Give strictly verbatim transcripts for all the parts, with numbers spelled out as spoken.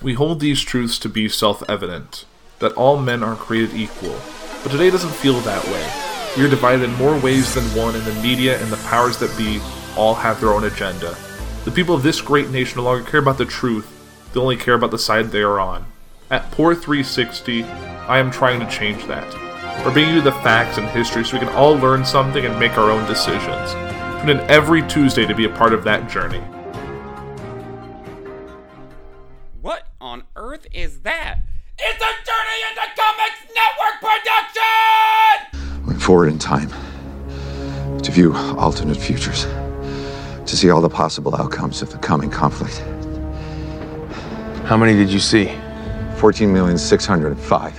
We hold these truths to be self-evident, that all men are created equal, but today doesn't feel that way. We are divided in more ways than one, and the media and the powers that be all have their own agenda. The people of this great nation no longer care about the truth, they only care about the side they are on. At Poor three sixty, I am trying to change that. We're bringing you the facts and history so we can all learn something and make our own decisions. Tune in every Tuesday to be a part of that journey. What on earth is that? It's a Journey into Comics Network production! Went forward in time to view alternate futures, to see all the possible outcomes of the coming conflict. How many did you see? fourteen million six hundred five.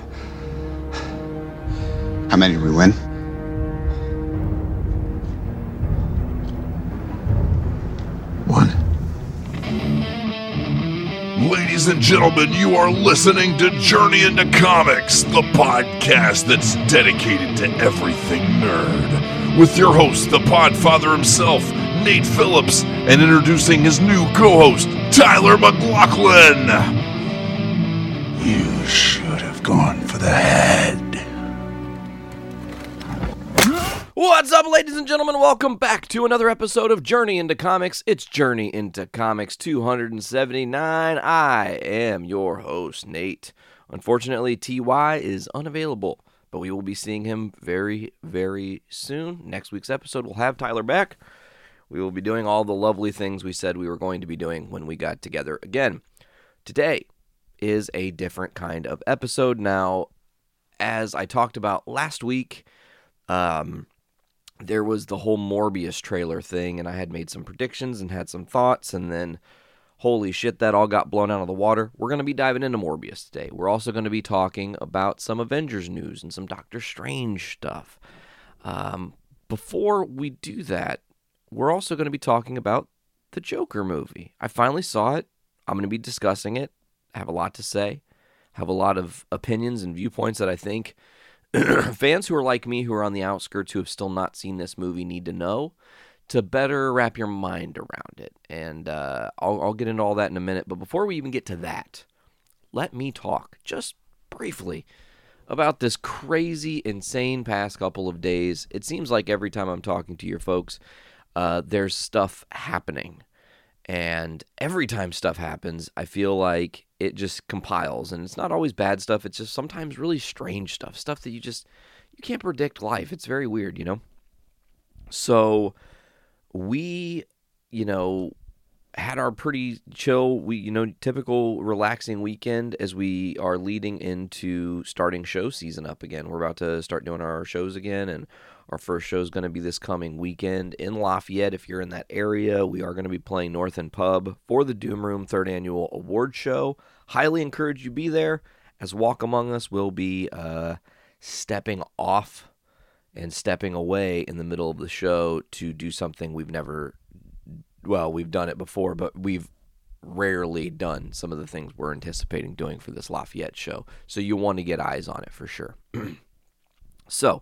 How many did we win? One. Ladies and gentlemen, you are listening to Journey into Comics, the podcast that's dedicated to everything nerd. With your host, the Podfather himself, Nate Phillips, and introducing his new co-host, Tyler McLaughlin. You should have gone for the head. What's up, ladies and gentlemen? Welcome back to another episode of Journey into Comics. It's Journey into Comics two seventy-nine. I am your host, Nate. Unfortunately, T Y is unavailable, but we will be seeing him very, very soon. Next week's episode, we'll have Tyler back. We will be doing all the lovely things we said we were going to be doing when we got together again. Today is a different kind of episode. Now, as I talked about last week, um... there was the whole Morbius trailer thing, and I had made some predictions and had some thoughts, and then, holy shit, that all got blown out of the water. We're going to be diving into Morbius today. We're also going to be talking about some Avengers news and some Doctor Strange stuff. Um, before we do that, we're also going to be talking about the Joker movie. I finally saw it. I'm going to be discussing it. I have a lot to say. I have a lot of opinions and viewpoints that I think fans who are like me, who are on the outskirts, who have still not seen this movie, need to know to better wrap your mind around it. And uh, I'll, I'll get into all that in a minute. But before we even get to that, let me talk just briefly about this crazy, insane past couple of days. It seems like every time I'm talking to your folks, uh, there's stuff happening. And every time stuff happens, I feel like it just compiles. And it's not always bad stuff. It's just sometimes really strange stuff, stuff that you just, you can't predict life. It's very weird, you know? So we, you know, had our pretty chill, we you know, typical relaxing weekend as we are leading into starting show season up again. We're about to start doing our shows again, and our first show is going to be this coming weekend in Lafayette. If you're in that area, we are going to be playing North and Pub for the Doom Room third Annual Award Show. Highly encourage you to be there, as Walk Among Us will be uh, stepping off and stepping away in the middle of the show to do something we've never, well, we've done it before, but we've rarely done some of the things we're anticipating doing for this Lafayette show. So you want to get eyes on it for sure. So,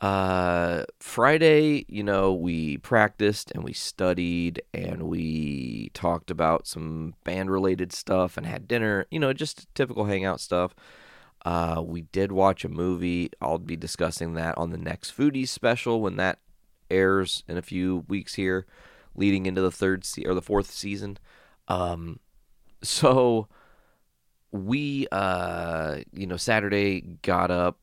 Uh, Friday, you know, we practiced and we studied and we talked about some band-related stuff and had dinner, you know, just typical hangout stuff. Uh, we did watch a movie. I'll be discussing that on the next Foodies special when that airs in a few weeks here, leading into the third se- or the fourth season. Um, so we, uh, you know, Saturday got up.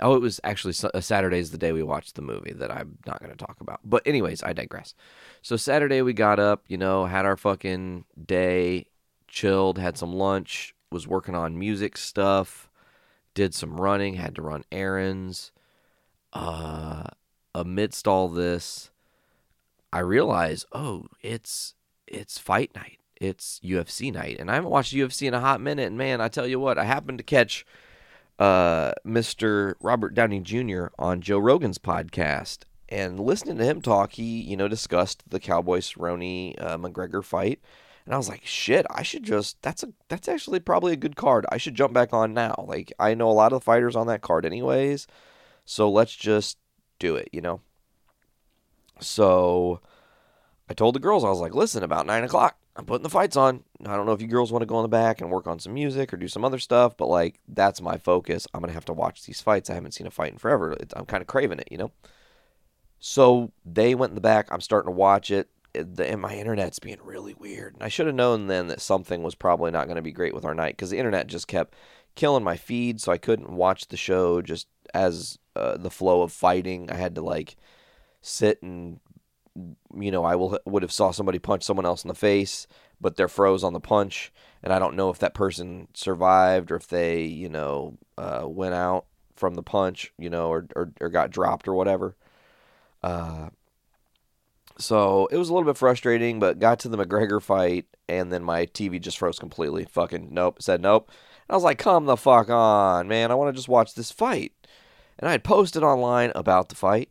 Oh, it was actually Saturday's the day we watched the movie that I'm not going to talk about. But anyways, I digress. So Saturday we got up, you know, had our fucking day, chilled, had some lunch, was working on music stuff, did some running, had to run errands. Uh, amidst all this, I realized, oh, it's it's fight night. It's U F C night. And I haven't watched U F C in a hot minute. And man, I tell you what, I happened to catch Uh, Mister Robert Downey Junior on Joe Rogan's podcast, and listening to him talk, he, you know, discussed the Cowboy Cerrone uh, McGregor fight, and I was like, shit, I should just, that's a, that's actually probably a good card. I should jump back on now. Like, I know a lot of the fighters on that card anyways, so let's just do it, you know? So I told the girls, I was like, listen, about nine o'clock, I'm putting the fights on. I don't know if you girls want to go in the back and work on some music or do some other stuff, but, like, that's my focus. I'm going to have to watch these fights. I haven't seen a fight in forever. It's, I'm kind of craving it, you know? So they went in the back. I'm starting to watch it. And my internet's being really weird. And I should have known then that something was probably not going to be great with our night, because the internet just kept killing my feed, so I couldn't watch the show just as uh, the flow of fighting. I had to, like, sit and, you know, I will would have saw somebody punch someone else in the face, but they're froze on the punch, and I don't know if that person survived or if they, you know, uh, went out from the punch, you know, or, or, or got dropped or whatever. Uh, so it was a little bit frustrating, but got to the McGregor fight, and then my T V just froze completely. Fucking nope, said nope. And I was like, come the fuck on, man. I want to just watch this fight. And I had posted online about the fight,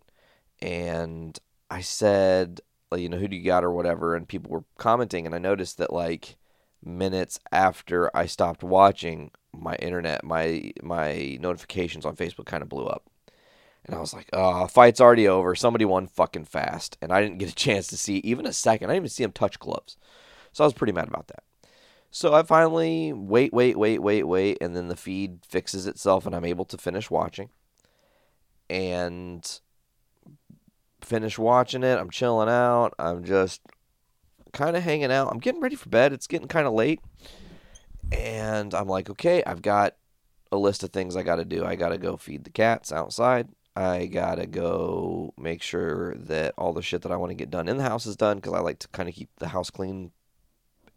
and I said, you know, who do you got or whatever, and people were commenting, and I noticed that, like, minutes after I stopped watching, my internet, my my notifications on Facebook kind of blew up. And I was like, oh, fight's already over. Somebody won fucking fast. And I didn't get a chance to see even a second. I didn't even see him touch gloves. So I was pretty mad about that. So I finally wait, wait, wait, wait, wait, and then the feed fixes itself, and I'm able to finish watching. And finish watching it. I'm chilling out. I'm just kind of hanging out. I'm getting ready for bed. It's getting kind of late. And I'm like, okay, I've got a list of things I got to do. I got to go feed the cats outside. I got to go make sure that all the shit that I want to get done in the house is done, because I like to kind of keep the house clean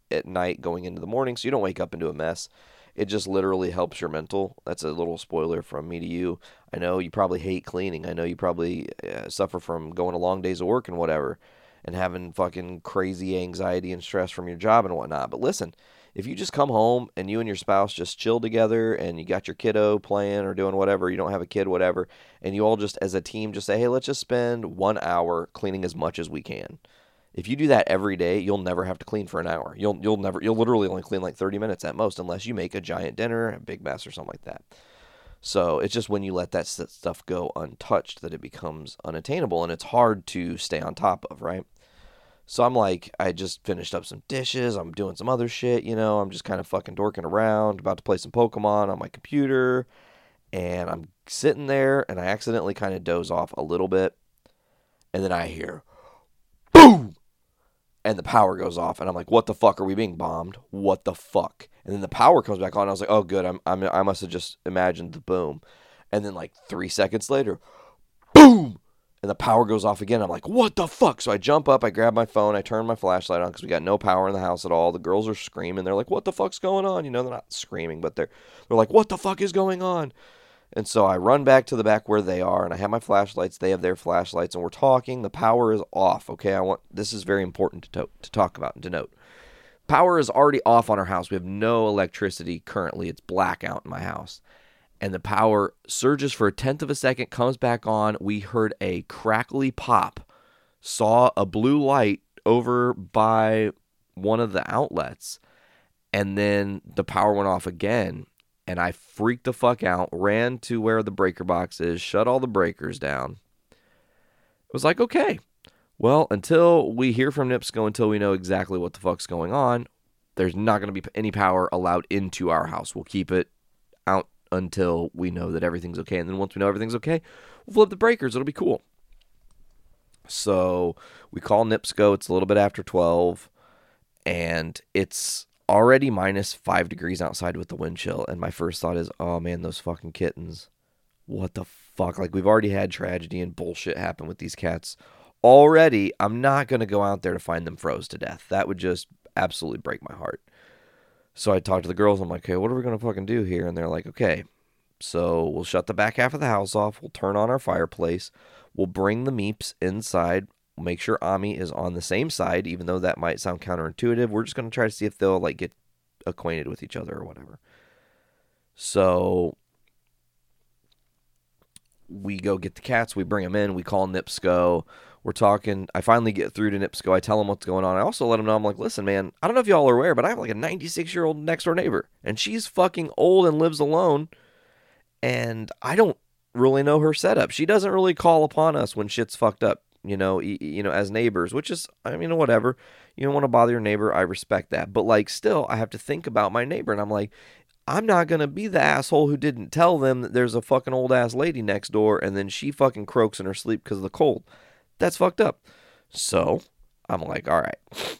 at night going into the morning so you don't wake up into a mess. It just literally helps your mental. That's a little spoiler from me to you. I know you probably hate cleaning. I know you probably uh, suffer from going to long days of work and whatever and having fucking crazy anxiety and stress from your job and whatnot. But listen, if you just come home and you and your spouse just chill together and you got your kiddo playing or doing whatever, you don't have a kid, whatever, and you all just as a team just say, hey, let's just spend one hour cleaning as much as we can. If you do that every day, you'll never have to clean for an hour. You'll you'll never you'll literally only clean like thirty minutes at most, unless you make a giant dinner, a big mess, or something like that. So it's just when you let that stuff go untouched that it becomes unattainable, and it's hard to stay on top of, right? So I'm like, I just finished up some dishes. I'm doing some other shit, you know. I'm just kind of fucking dorking around, about to play some Pokemon on my computer, and I'm sitting there, and I accidentally kind of doze off a little bit, and then I hear, boom! And the power goes off, and I'm like, what the fuck, are we being bombed? What the fuck? And then the power comes back on, and I was like, oh, good, I'm, I'm, I must have just imagined the boom. And then, like, three seconds later, boom! And the power goes off again. I'm like, what the fuck? So I jump up, I grab my phone, I turn my flashlight on, because we got no power in the house at all. The girls are screaming. They're like, what the fuck's going on? You know, they're not screaming, but they're, they're like, what the fuck is going on? And so I run back to the back where they are, and I have my flashlights. They have their flashlights, and we're talking. The power is off, okay? I want this is very important to, to, to talk about and to note. Power is already off on our house. We have no electricity currently. It's blackout in my house. And the power surges for a tenth of a second, comes back on. We heard a crackly pop, saw a blue light over by one of the outlets, and then the power went off again. And I freaked the fuck out, ran to where the breaker box is, shut all the breakers down. It was like, okay, well, until we hear from NIPSCO, until we know exactly what the fuck's going on, there's not going to be any power allowed into our house. We'll keep it out until we know that everything's okay. And then once we know everything's okay, we'll flip the breakers. It'll be cool. So we call NIPSCO. It's a little bit after twelve, and it's already minus five degrees outside with the wind chill, and my first thought is, oh man, those fucking kittens. What the fuck? Like, we've already had tragedy and bullshit happen with these cats already. I'm not going to go out there to find them froze to death. That would just absolutely break my heart. So I talked to the girls. I'm like, hey, what are we going to fucking do here? And they're like, okay, so we'll shut the back half of the house off. We'll turn on our fireplace. We'll bring the meeps inside. Make sure Ami is on the same side, even though that might sound counterintuitive. We're just going to try to see if they'll, like, get acquainted with each other or whatever. So we go get the cats. We bring them in. We call NIPSCO. We're talking. I finally get through to NIPSCO. I tell them what's going on. I also let them know. I'm like, listen, man, I don't know if y'all are aware, but I have, like, a ninety-six-year-old next-door neighbor, and she's fucking old and lives alone, and I don't really know her setup. She doesn't really call upon us when shit's fucked up. you know, e- you know, as neighbors, which is, I mean, whatever. You don't want to bother your neighbor. I respect that. But, like, still, I have to think about my neighbor. And I'm like, I'm not going to be the asshole who didn't tell them that there's a fucking old-ass lady next door and then she fucking croaks in her sleep because of the cold. That's fucked up. So I'm like, all right,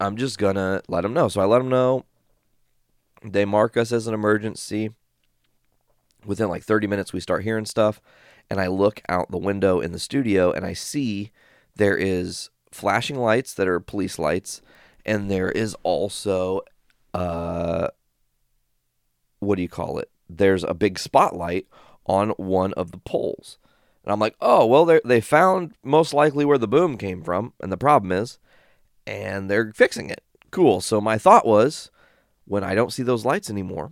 I'm just going to let them know. So I let them know. They mark us as an emergency. Within like thirty minutes, we start hearing stuff. And I look out the window in the studio and I see there is flashing lights that are police lights. And there is also, uh, what do you call it? There's a big spotlight on one of the poles. And I'm like, oh, well, they found most likely where the boom came from. And the problem is, and they're fixing it. Cool. So my thought was, when I don't see those lights anymore,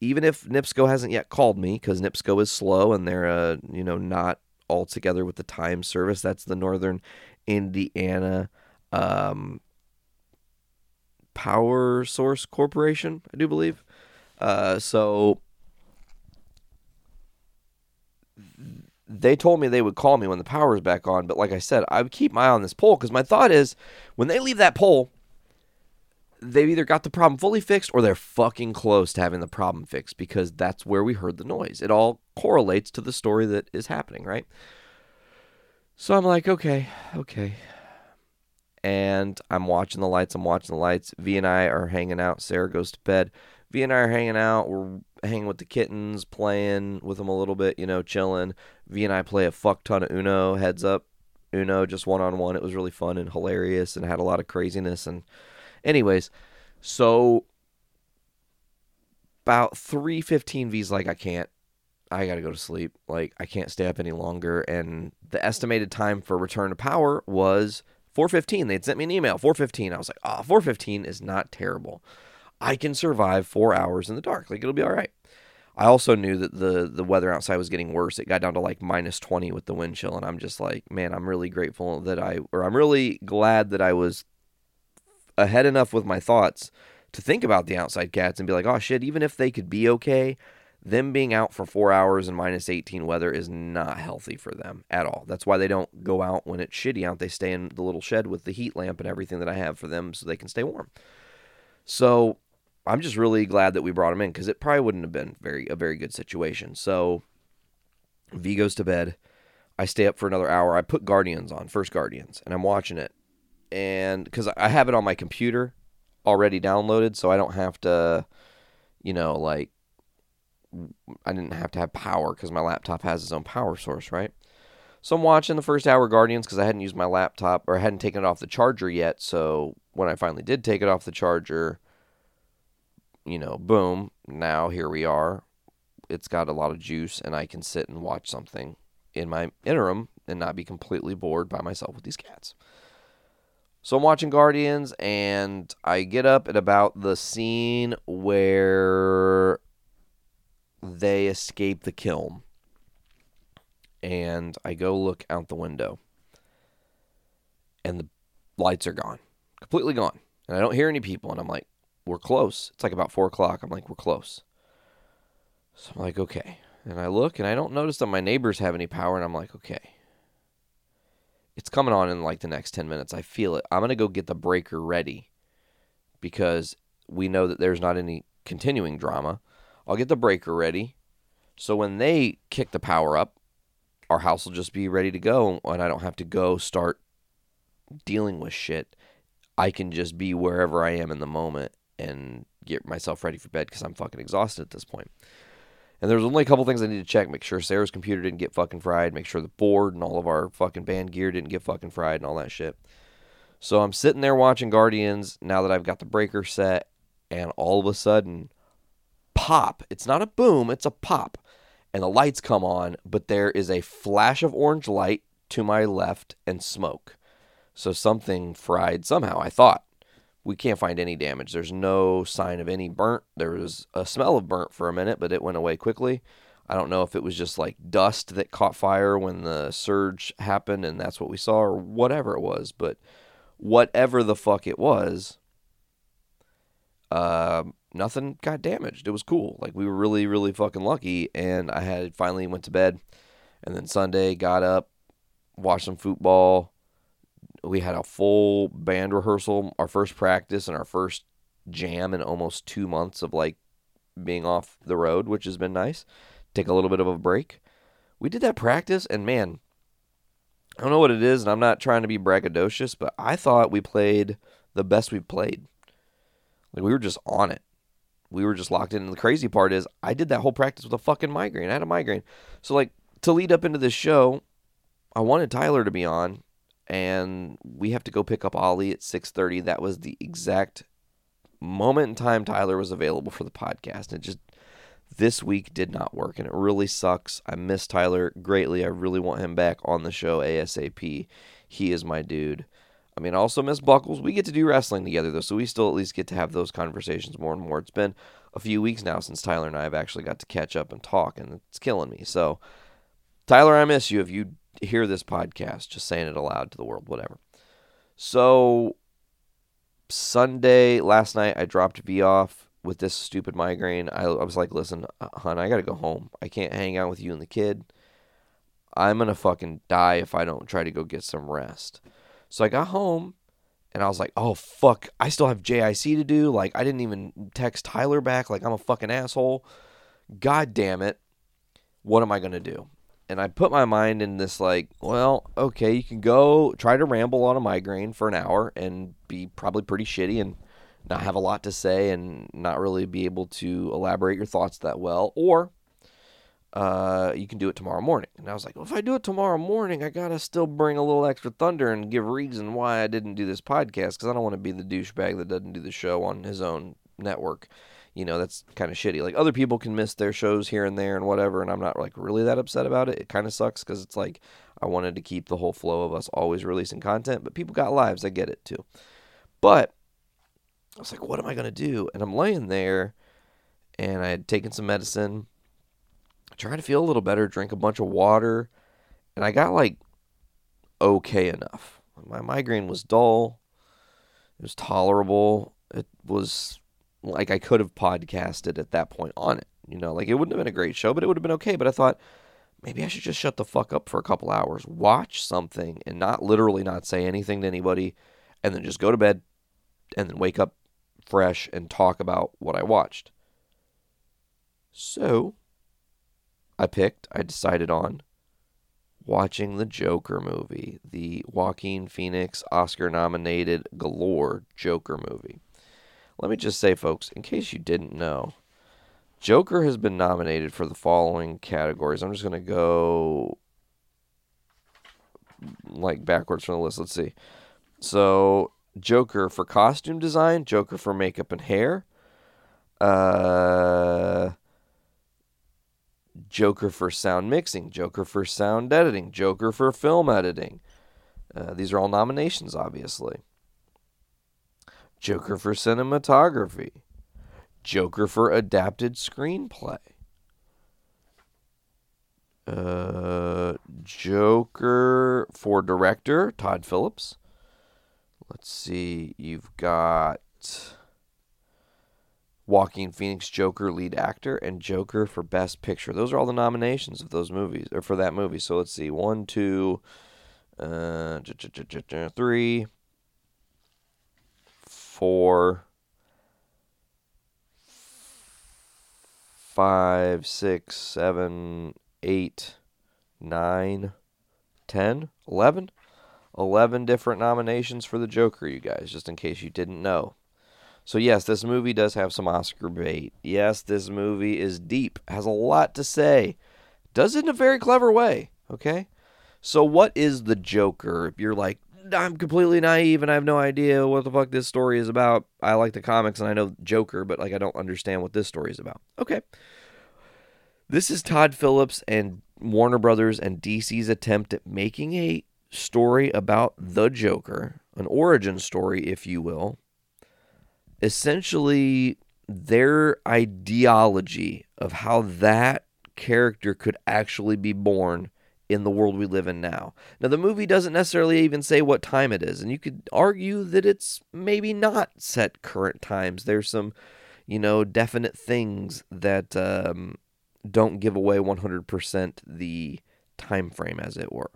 even if NIPSCO hasn't yet called me, because NIPSCO is slow and they're, uh, you know, not all together with the time service. That's the Northern Indiana um, Power Source Corporation, I do believe. Uh, so they told me they would call me when the power is back on. But like I said, I would keep my eye on this pole, because my thought is, when they leave that pole, they've either got the problem fully fixed or they're fucking close to having the problem fixed, because that's where we heard the noise. It all correlates to the story that is happening, right? So I'm like, okay, okay. And I'm watching the lights. I'm watching the lights. V and I are hanging out. Sarah goes to bed. V and I are hanging out. We're hanging with the kittens, playing with them a little bit, you know, chilling. V and I play a fuck ton of Uno, heads up Uno, just one-on-one. It was really fun and hilarious and had a lot of craziness and... Anyways, so about three fifteen, V's like, I can't, I gotta go to sleep. Like, I can't stay up any longer. And the estimated time for return to power was four fifteen. They'd sent me an email, four fifteen. I was like, oh, four fifteen is not terrible. I can survive four hours in the dark. Like, it'll be all right. I also knew that the, the weather outside was getting worse. It got down to like minus twenty with the wind chill. And I'm just like, man, I'm really grateful that I, or I'm really glad that I was ahead enough with my thoughts to think about the outside cats and be like, oh shit, even if they could be okay, them being out for four hours in minus eighteen weather is not healthy for them at all. That's why they don't go out when it's shitty out. They stay in the little shed with the heat lamp and everything that I have for them so they can stay warm. So I'm just really glad that we brought them in, because it probably wouldn't have been very a very good situation. So V goes to bed. I stay up for another hour. I put Guardians on, first Guardians, and I'm watching it. And because I have it on my computer already downloaded, so I don't have to, you know, like, I didn't have to have power because my laptop has its own power source, right? So I'm watching the first hour Guardians because I hadn't used my laptop, or I hadn't taken it off the charger yet. So when I finally did take it off the charger, you know, boom, now here we are. It's got a lot of juice and I can sit and watch something in my interim and not be completely bored by myself with these cats. So I'm watching Guardians, and I get up at about the scene where they escape the kiln. And I go look out the window, and the lights are gone. Completely gone. And I don't hear any people, and I'm like, we're close. It's like about four o'clock. I'm like, we're close. So I'm like, okay. And I look, and I don't notice that my neighbors have any power, and I'm like, okay. It's coming on in like the next ten minutes. I feel it. I'm going to go get the breaker ready because we know that there's not any continuing drama. I'll get the breaker ready. So when they kick the power up, our house will just be ready to go and I don't have to go start dealing with shit. I can just be wherever I am in the moment and get myself ready for bed because I'm fucking exhausted at this point. And there's only a couple things I need to check. Make sure Sarah's computer didn't get fucking fried. Make sure the board and all of our fucking band gear didn't get fucking fried and all that shit. So I'm sitting there watching Guardians now that I've got the breaker set. And all of a sudden, pop. It's not a boom. It's a pop. And the lights come on. But there is a flash of orange light to my left and smoke. So something fried somehow, I thought. We can't find any damage. There's no sign of any burnt. There was a smell of burnt for a minute, but it went away quickly. I don't know if it was just like dust that caught fire when the surge happened and that's what we saw or whatever it was. But whatever the fuck it was, uh, nothing got damaged. It was cool. Like, we were really, really fucking lucky. And I had finally went to bed. And then Sunday got up, watched some football. We had a full band rehearsal, our first practice and our first jam in almost two months of like being off the road, which has been nice. Take a little bit of a break. We did that practice, and man, I don't know what it is, and I'm not trying to be braggadocious, but I thought we played the best we've played. Like, we were just on it. We were just locked in. And the crazy part is, I did that whole practice with a fucking migraine. I had a migraine. So, like, to lead up into this show, I wanted Tyler to be on, and we have to go pick up Ollie at six thirty. That was the exact moment in time Tyler was available for the podcast. It just, this week did not work, and it really sucks. I miss Tyler greatly. I really want him back on the show ASAP. He is my dude. I mean, I also miss Buckles. We get to do wrestling together, though, so we still at least get to have those conversations more and more. It's been a few weeks now since Tyler and I have actually got to catch up and talk, and it's killing me. So, Tyler, I miss you. If you hear this podcast, just saying it aloud to the world, whatever. So, Sunday, last night, I dropped V off with this stupid migraine. I, I was like, listen, hon, I got to go home. I can't hang out with you and the kid. I'm going to fucking die if I don't try to go get some rest. So I got home, and I was like, oh, fuck, I still have J I C to do. Like, I didn't even text Tyler back. Like, I'm a fucking asshole. God damn it. What am I going to do? And I put my mind in this, like, well, okay, you can go try to ramble on a migraine for an hour and be probably pretty shitty and not have a lot to say and not really be able to elaborate your thoughts that well. Or Uh, you can do it tomorrow morning. And I was like, well, if I do it tomorrow morning, I gotta still bring a little extra thunder and give reason why I didn't do this podcast, because I don't want to be the douchebag that doesn't do the show on his own network. You know, that's kind of shitty. Like, other people can miss their shows here and there and whatever, and I'm not, like, really that upset about it. It kind of sucks, because it's like, I wanted to keep the whole flow of us always releasing content, but people got lives. I get it, too. But I was like, what am I gonna do? And I'm laying there, and I had taken some medicine, try to feel a little better, drink a bunch of water, and I got, like, okay enough. My migraine was dull. It was tolerable. It was, like, I could have podcasted at that point on it. You know, like, it wouldn't have been a great show, but it would have been okay. But I thought, maybe I should just shut the fuck up for a couple hours, watch something, and not literally not say anything to anybody, and then just go to bed, and then wake up fresh and talk about what I watched. So I picked, I decided on watching the Joker movie, the Joaquin Phoenix Oscar-nominated galore Joker movie. Let me just say, folks, in case you didn't know, Joker has been nominated for the following categories. I'm just going to go like backwards from the list. Let's see. So, Joker for costume design, Joker for makeup and hair, uh... Joker for sound mixing, Joker for sound editing, Joker for film editing. Uh, these are all nominations, obviously. Joker for cinematography. Joker for adapted screenplay. Uh, Joker for director, Todd Phillips. Let's see, you've got Joaquin Phoenix Joker lead actor, and Joker for best picture. Those are all the nominations of those movies, or for that movie. So let's see, one, two, uh, three, four, five, six, seven, eight, nine, ten, eleven, eleven different nominations for the Joker, you guys, just in case you didn't know. So yes, this movie does have some Oscar bait. Yes, this movie is deep, has a lot to say, does it in a very clever way, okay? So what is the Joker? If you're like, I'm completely naive and I have no idea what the fuck this story is about. I like the comics and I know Joker, but like I don't understand what this story is about. Okay. This is Todd Phillips and Warner Brothers and D C's attempt at making a story about the Joker, an origin story, if you will. Essentially, their ideology of how that character could actually be born in the world we live in now. Now, the movie doesn't necessarily even say what time it is, and you could argue that it's maybe not set current times. There's some, you know, definite things that um, don't give away one hundred percent the time frame, as it were.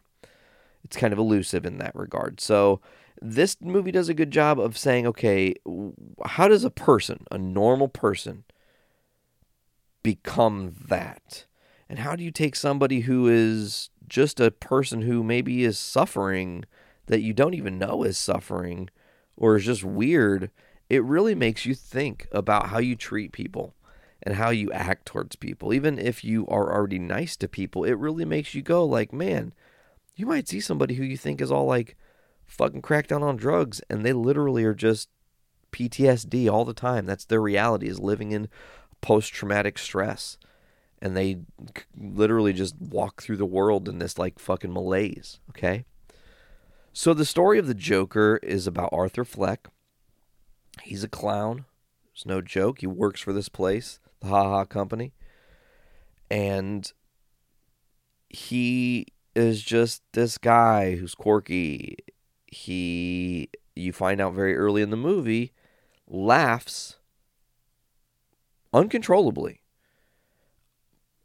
it's kind of elusive in that regard. So this movie does a good job of saying, okay, how does a person, a normal person, become that? And how do you take somebody who is just a person who maybe is suffering that you don't even know is suffering or is just weird? It really makes you think about how you treat people and how you act towards people. Even if you are already nice to people, it really makes you go like, man, you might see somebody who you think is all like fucking cracked down on drugs, and they literally are just P T S D all the time. That's their reality, is living in post-traumatic stress. And they literally just walk through the world in this like fucking malaise, okay? So the story of the Joker is about Arthur Fleck. He's a clown. It's no joke. He works for this place, the Ha Ha Company. And he is just this guy who's quirky. He, you find out very early in the movie, laughs uncontrollably.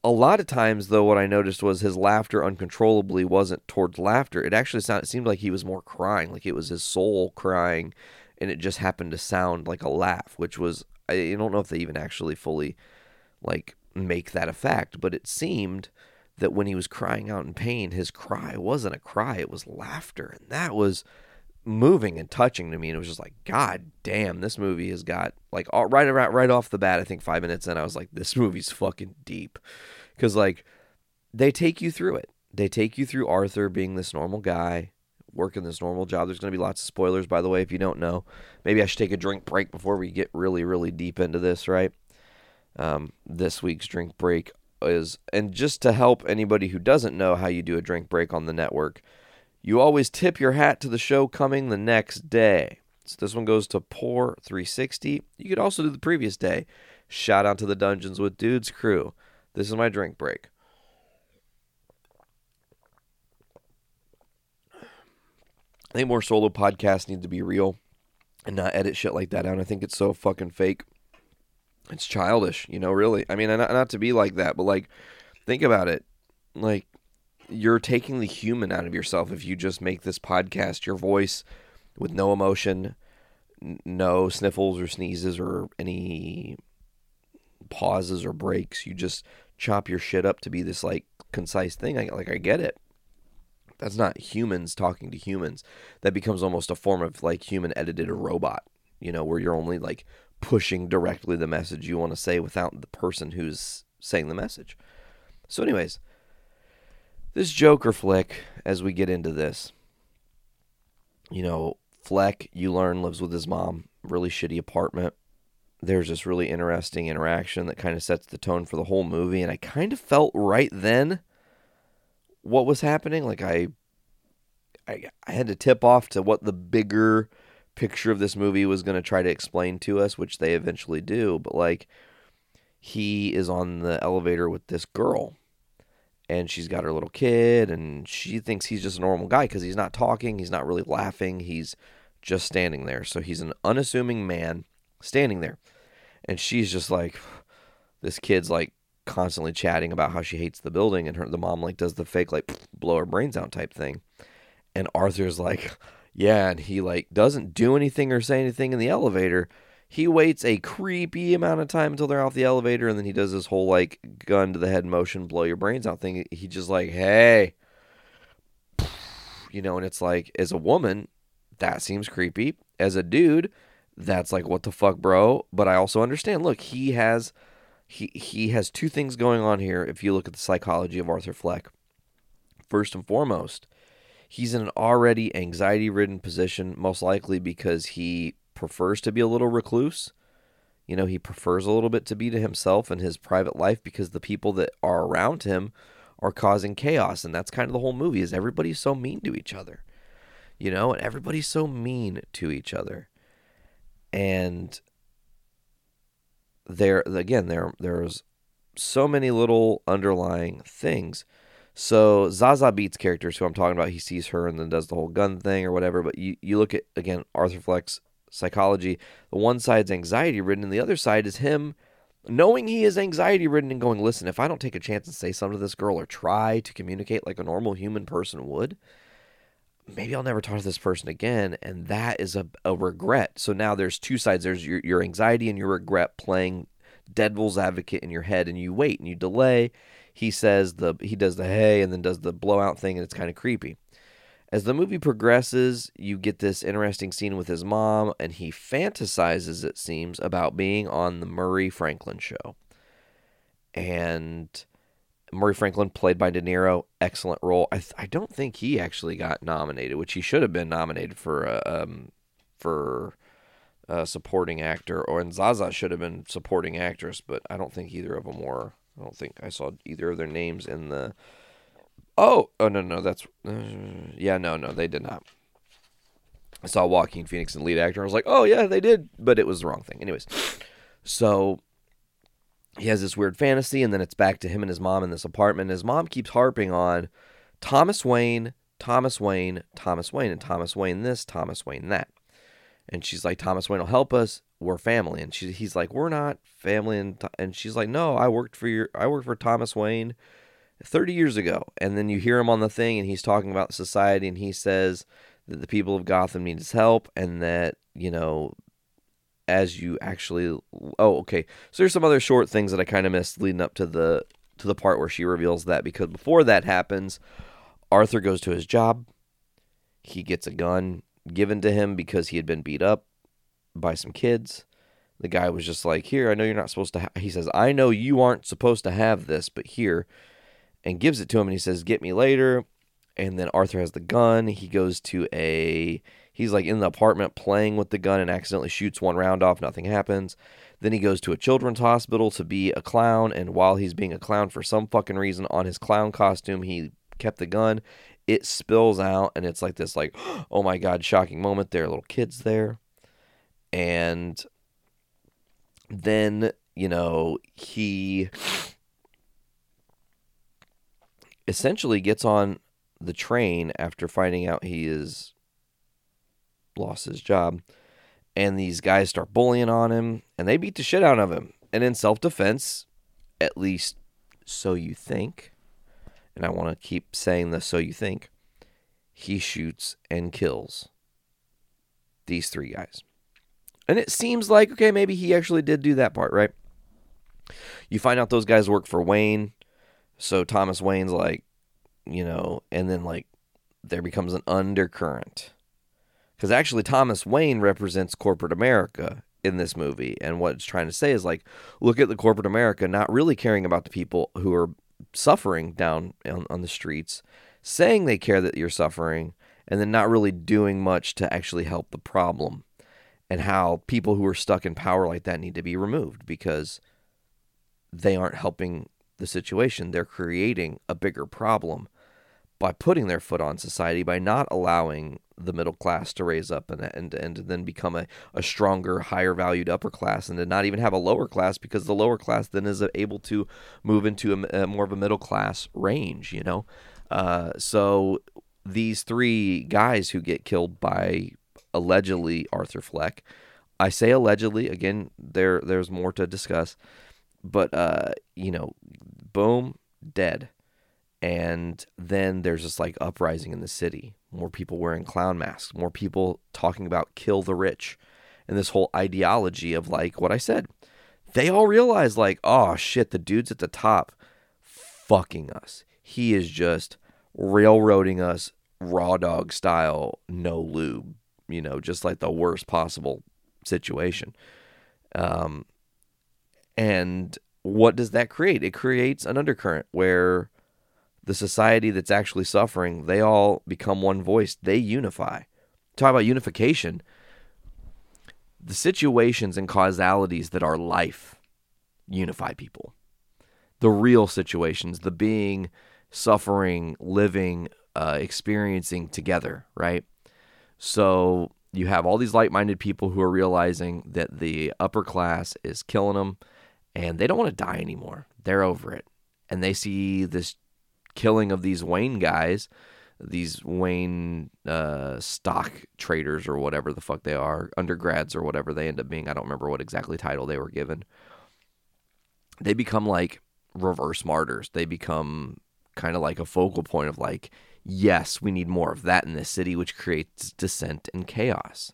A lot of times, though, what I noticed was his laughter uncontrollably wasn't towards laughter. It actually sounded, it seemed like he was more crying, like it was his soul crying, and it just happened to sound like a laugh, which was, I don't know if they even actually fully, like, make that effect, but it seemed that when he was crying out in pain, his cry wasn't a cry, it was laughter, and that was moving and touching to me, and it was just like, God damn, this movie has got, like, all, right around, right off the bat, I think five minutes in, I was like, this movie's fucking deep, because, like, they take you through it. They take you through Arthur being this normal guy, working this normal job. There's going to be lots of spoilers, by the way, if you don't know. Maybe I should take a drink break before we get really, really deep into this, right? Um, this week's drink break is, and just to help anybody who doesn't know how you do a drink break on the network, you always tip your hat to the show coming the next day. So this one goes to Poor three sixty. You could also do the previous day. Shout out to the Dungeons with Dudes crew. This is my drink break. I think more solo podcasts need to be real and not edit shit like that out. I think it's so fucking fake. It's childish, you know, really. I mean, not, not to be like that, but, like, think about it. Like, you're taking the human out of yourself if you just make this podcast your voice with no emotion, n- no sniffles or sneezes or any pauses or breaks. You just chop your shit up to be this, like, concise thing. I, like, I get it. That's not humans talking to humans. That becomes almost a form of, like, human edited a robot, you know, where you're only, like, pushing directly the message you want to say without the person who's saying the message. So anyways, this Joker flick, as we get into this, you know, Fleck, you learn, lives with his mom, really shitty apartment. There's this really interesting interaction that kind of sets the tone for the whole movie, and I kind of felt right then what was happening. Like, I, I I had to tip off to what the bigger picture of this movie was going to try to explain to us, which they eventually do. But, like, he is on the elevator with this girl, and she's got her little kid, and she thinks he's just a normal guy because he's not talking, he's not really laughing, he's just standing there. So he's an unassuming man standing there, and she's just like, this kid's, like, constantly chatting about how she hates the building, and her the mom, like, does the fake, like, blow her brains out type thing. And Arthur's like, yeah, and he, like, doesn't do anything or say anything in the elevator. He waits a creepy amount of time until they're off the elevator, and then he does this whole, like, gun to the head motion, blow your brains out thing. He just like, hey, you know, and it's like, as a woman, that seems creepy. As a dude, that's like, what the fuck, bro? But I also understand, look, he has He he has two things going on here if you look at the psychology of Arthur Fleck. First and foremost, he's in an already anxiety-ridden position, most likely because he prefers to be a little recluse. You know, he prefers a little bit to be to himself in his private life because the people that are around him are causing chaos. And that's kind of the whole movie, is everybody's so mean to each other. You know, and everybody's so mean to each other. And There again, there there's so many little underlying things. So Zazie Beetz characters, who I'm talking about, he sees her and then does the whole gun thing or whatever. But you, you look at, again, Arthur Fleck's psychology. The one side's anxiety ridden, and the other side is him knowing he is anxiety ridden and going, listen, if I don't take a chance and say something to this girl or try to communicate like a normal human person would, maybe I'll never talk to this person again. And that is a, a regret. So now there's two sides. There's your, your anxiety and your regret playing devil's advocate in your head, and you wait and you delay. He says the, he does the hey, and then does the blowout thing. And it's kind of creepy. As the movie progresses, you get this interesting scene with his mom, and he fantasizes, it seems, about being on the Murray Franklin show. And Murray Franklin, played by De Niro, excellent role. I, th- I don't think he actually got nominated, which he should have been nominated for uh, um, for uh, supporting actor, or and Zaza should have been supporting actress, but I don't think either of them were. I don't think I saw either of their names in the... Oh, oh no, no, that's... Uh, yeah, no, no, they did not. I saw Joaquin Phoenix in lead actor, and I was like, oh yeah, they did, but it was the wrong thing. Anyways, so... he has this weird fantasy, and then it's back to him and his mom in this apartment. His mom keeps harping on Thomas Wayne, Thomas Wayne, Thomas Wayne, and Thomas Wayne this, Thomas Wayne that. And she's like, Thomas Wayne will help us. We're family. And she, he's like, we're not family. And, and she's like, no, I worked for your, I worked for Thomas Wayne thirty years ago. And then you hear him on the thing, and he's talking about society, and he says that the people of Gotham need his help, and that, you know, as you actually, oh, okay. So there's some other short things that I kind of missed leading up to the to the part where she reveals that, because before that happens, Arthur goes to his job. He gets a gun given to him because he had been beat up by some kids. The guy was just like, here, I know you're not supposed to ha-. He says, I know you aren't supposed to have this, but here, and gives it to him, and he says, get me later. And then Arthur has the gun. He goes to a... he's like in the apartment playing with the gun and accidentally shoots one round off. Nothing happens. Then he goes to a children's hospital to be a clown. And while he's being a clown, for some fucking reason, on his clown costume, he kept the gun. It spills out, and it's like this, like, oh my God, shocking moment. There are little kids there. And then, you know, he essentially gets on the train after finding out he is... lost his job, and these guys start bullying on him, and they beat the shit out of him, and in self-defense, at least so you think, and I want to keep saying this, so you think, he shoots and kills these three guys. And it seems like, okay, maybe he actually did do that part, right? You find out those guys work for Wayne, so Thomas Wayne's like, you know, and then like there becomes an undercurrent. Because actually Thomas Wayne represents corporate America in this movie. And what it's trying to say is like, look at the corporate America not really caring about the people who are suffering down on, on the streets, saying they care that you're suffering, and then not really doing much to actually help the problem. And how people who are stuck in power like that need to be removed because they aren't helping the situation. They're creating a bigger problem by putting their foot on society, by not allowing the middle class to raise up and and, and then become a, a stronger, higher valued upper class, and to not even have a lower class, because the lower class then is able to move into a, a more of a middle class range, you know? Uh, so these three guys who get killed by allegedly Arthur Fleck, I say allegedly, again, there there's more to discuss, but, uh, you know, boom, dead. And then there's this like uprising in the city. More people wearing clown masks, more people talking about kill the rich, and this whole ideology of like what I said. They all realize like, oh shit, the dude's at the top fucking us. He is just railroading us raw dog style, no lube, you know, just like the worst possible situation. Um, and what does that create? It creates an undercurrent where the society that's actually suffering, they all become one voice. They unify. Talk about unification. The situations and causalities that are life unify people. The real situations, the being, suffering, living, uh, experiencing together, right? So you have all these like-minded people who are realizing that the upper class is killing them, and they don't want to die anymore. They're over it. And they see this killing of these Wayne guys, these Wayne uh, stock traders or whatever the fuck they are, undergrads or whatever they end up being. I don't remember what exactly title they were given. They become like reverse martyrs. They become kind of like a focal point of like, Yes, we need more of that in this city, which creates dissent and chaos.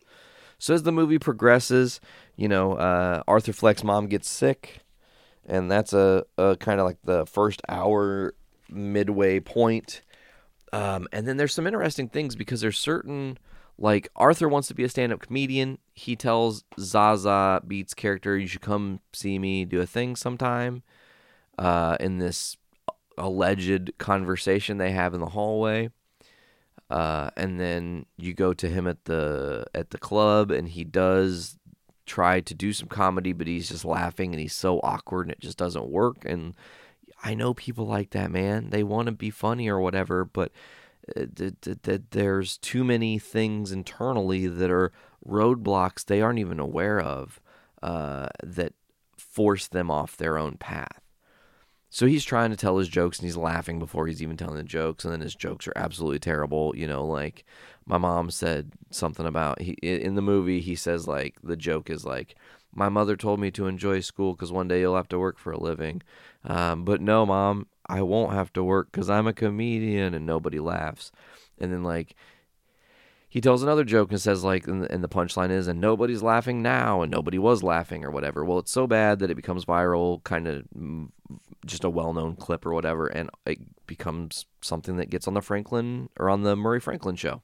So as the movie progresses, you know, uh, Arthur Fleck's mom gets sick, and that's a, a kind of like the first hour midway point. Um, and then there's some interesting things because there's certain, like, Arthur wants to be a stand-up comedian. He tells Zazie Beetz' character, you should come see me do a thing sometime, uh, in this alleged conversation they have in the hallway. Uh, and then you go to him at the at the club, and he does try to do some comedy, but he's just laughing, and he's so awkward, and it just doesn't work. And I know people like that, man. They want to be funny or whatever, but th- th- th- there's too many things internally that are roadblocks they aren't even aware of, uh, that force them off their own path. So he's trying to tell his jokes, and he's laughing before he's even telling the jokes, and then his jokes are absolutely terrible. You know, like, my mom said something about, he, in the movie, he says, like, the joke is, like, my mother told me to enjoy school because one day you'll have to work for a living. Um, but no, Mom, I won't have to work because I'm a comedian, and nobody laughs. And then, like, he tells another joke and says, like, and the punchline is, and nobody's laughing now, and nobody was laughing or whatever. Well, it's so bad that it becomes viral, kind of just a well-known clip or whatever, and it becomes something that gets on the Franklin or on the Murray Franklin show.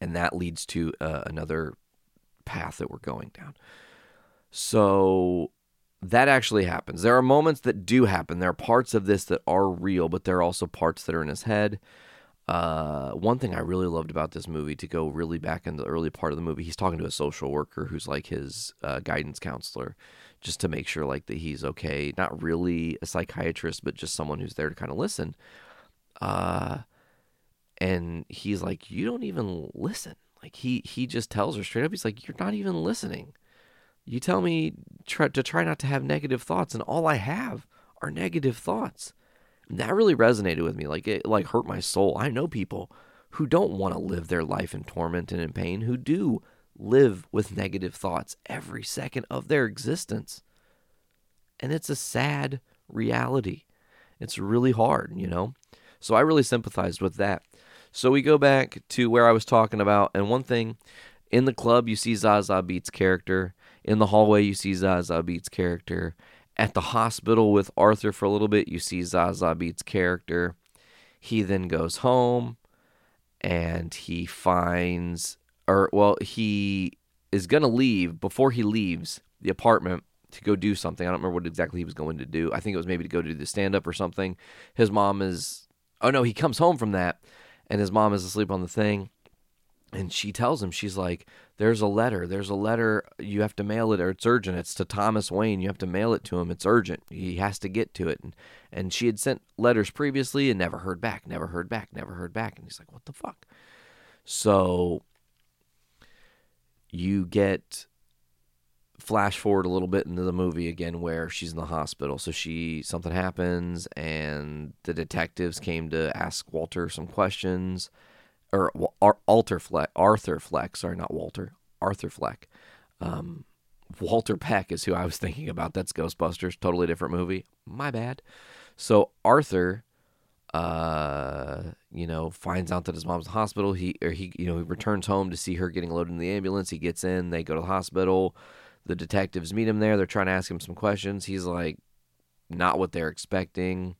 And that leads to uh, another path that we're going down. So that actually happens. There are moments that do happen. There are parts of this that are real, but there are also parts that are in his head. Uh, one thing I really loved about this movie, to go really back in the early part of the movie, he's talking to a social worker who's like his uh, guidance counselor, just to make sure like that he's okay. Not really a psychiatrist, but just someone who's there to kind of listen. Uh, and he's like, you don't even listen. Like he, he just tells her straight up. He's like, you're not even listening. You tell me try, to try not to have negative thoughts, and all I have are negative thoughts. That really resonated with me. Like, it like hurt my soul. I know people who don't want to live their life in torment and in pain, who do live with negative thoughts every second of their existence. And it's a sad reality. It's really hard, you know? So I really sympathized with that. So we go back to where I was talking about. And one thing, in the club, you see Zazie Beetz' character. In the hallway, you see Zazie Beetz' character. At the hospital with Arthur for a little bit, you see Zazie Beetz' character. He then goes home, and he finds, or well, he is going to leave. Before he leaves the apartment to go do something, I don't remember what exactly he was going to do. I think it was maybe to go do the stand-up or something. His mom is, oh no, he comes home from that, and his mom is asleep on the thing. And she tells him, she's like, there's a letter, there's a letter, you have to mail it, or it's urgent, it's to Thomas Wayne, you have to mail it to him, it's urgent, he has to get to it. And, and she had sent letters previously and never heard back, never heard back, never heard back. And he's like, what the fuck? So you get, flash forward a little bit into the movie again, where she's in the hospital. So she, something happens, and the detectives came to ask Walter some questions. Or, or Arthur Fleck, Arthur Fleck, sorry, not Walter, Arthur Fleck. Um, Walter Peck is who I was thinking about. That's Ghostbusters, totally different movie. My bad. So Arthur, uh, you know, finds out that his mom's in the hospital. He, or he, you know, he returns home to see her getting loaded in the ambulance. He gets in. They go to the hospital. The detectives meet him there. They're trying to ask him some questions. He's like, not what they're expecting.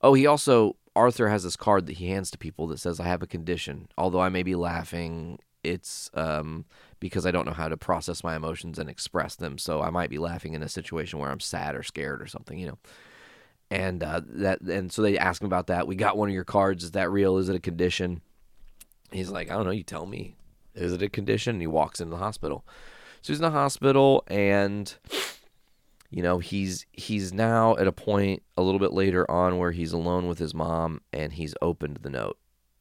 Oh, he also... Arthur has this card that he hands to people that says, I have a condition. Although I may be laughing, it's um, because I don't know how to process my emotions and express them. So I might be laughing in a situation where I'm sad or scared or something, you know. And uh, that, and so they ask him about that. We got one of your cards. Is that real? Is it a condition? He's like, I don't know. You tell me. Is it a condition? And he walks into the hospital. So he's in the hospital, and... You know, he's he's now at a point a little bit later on where he's alone with his mom, and he's opened the note,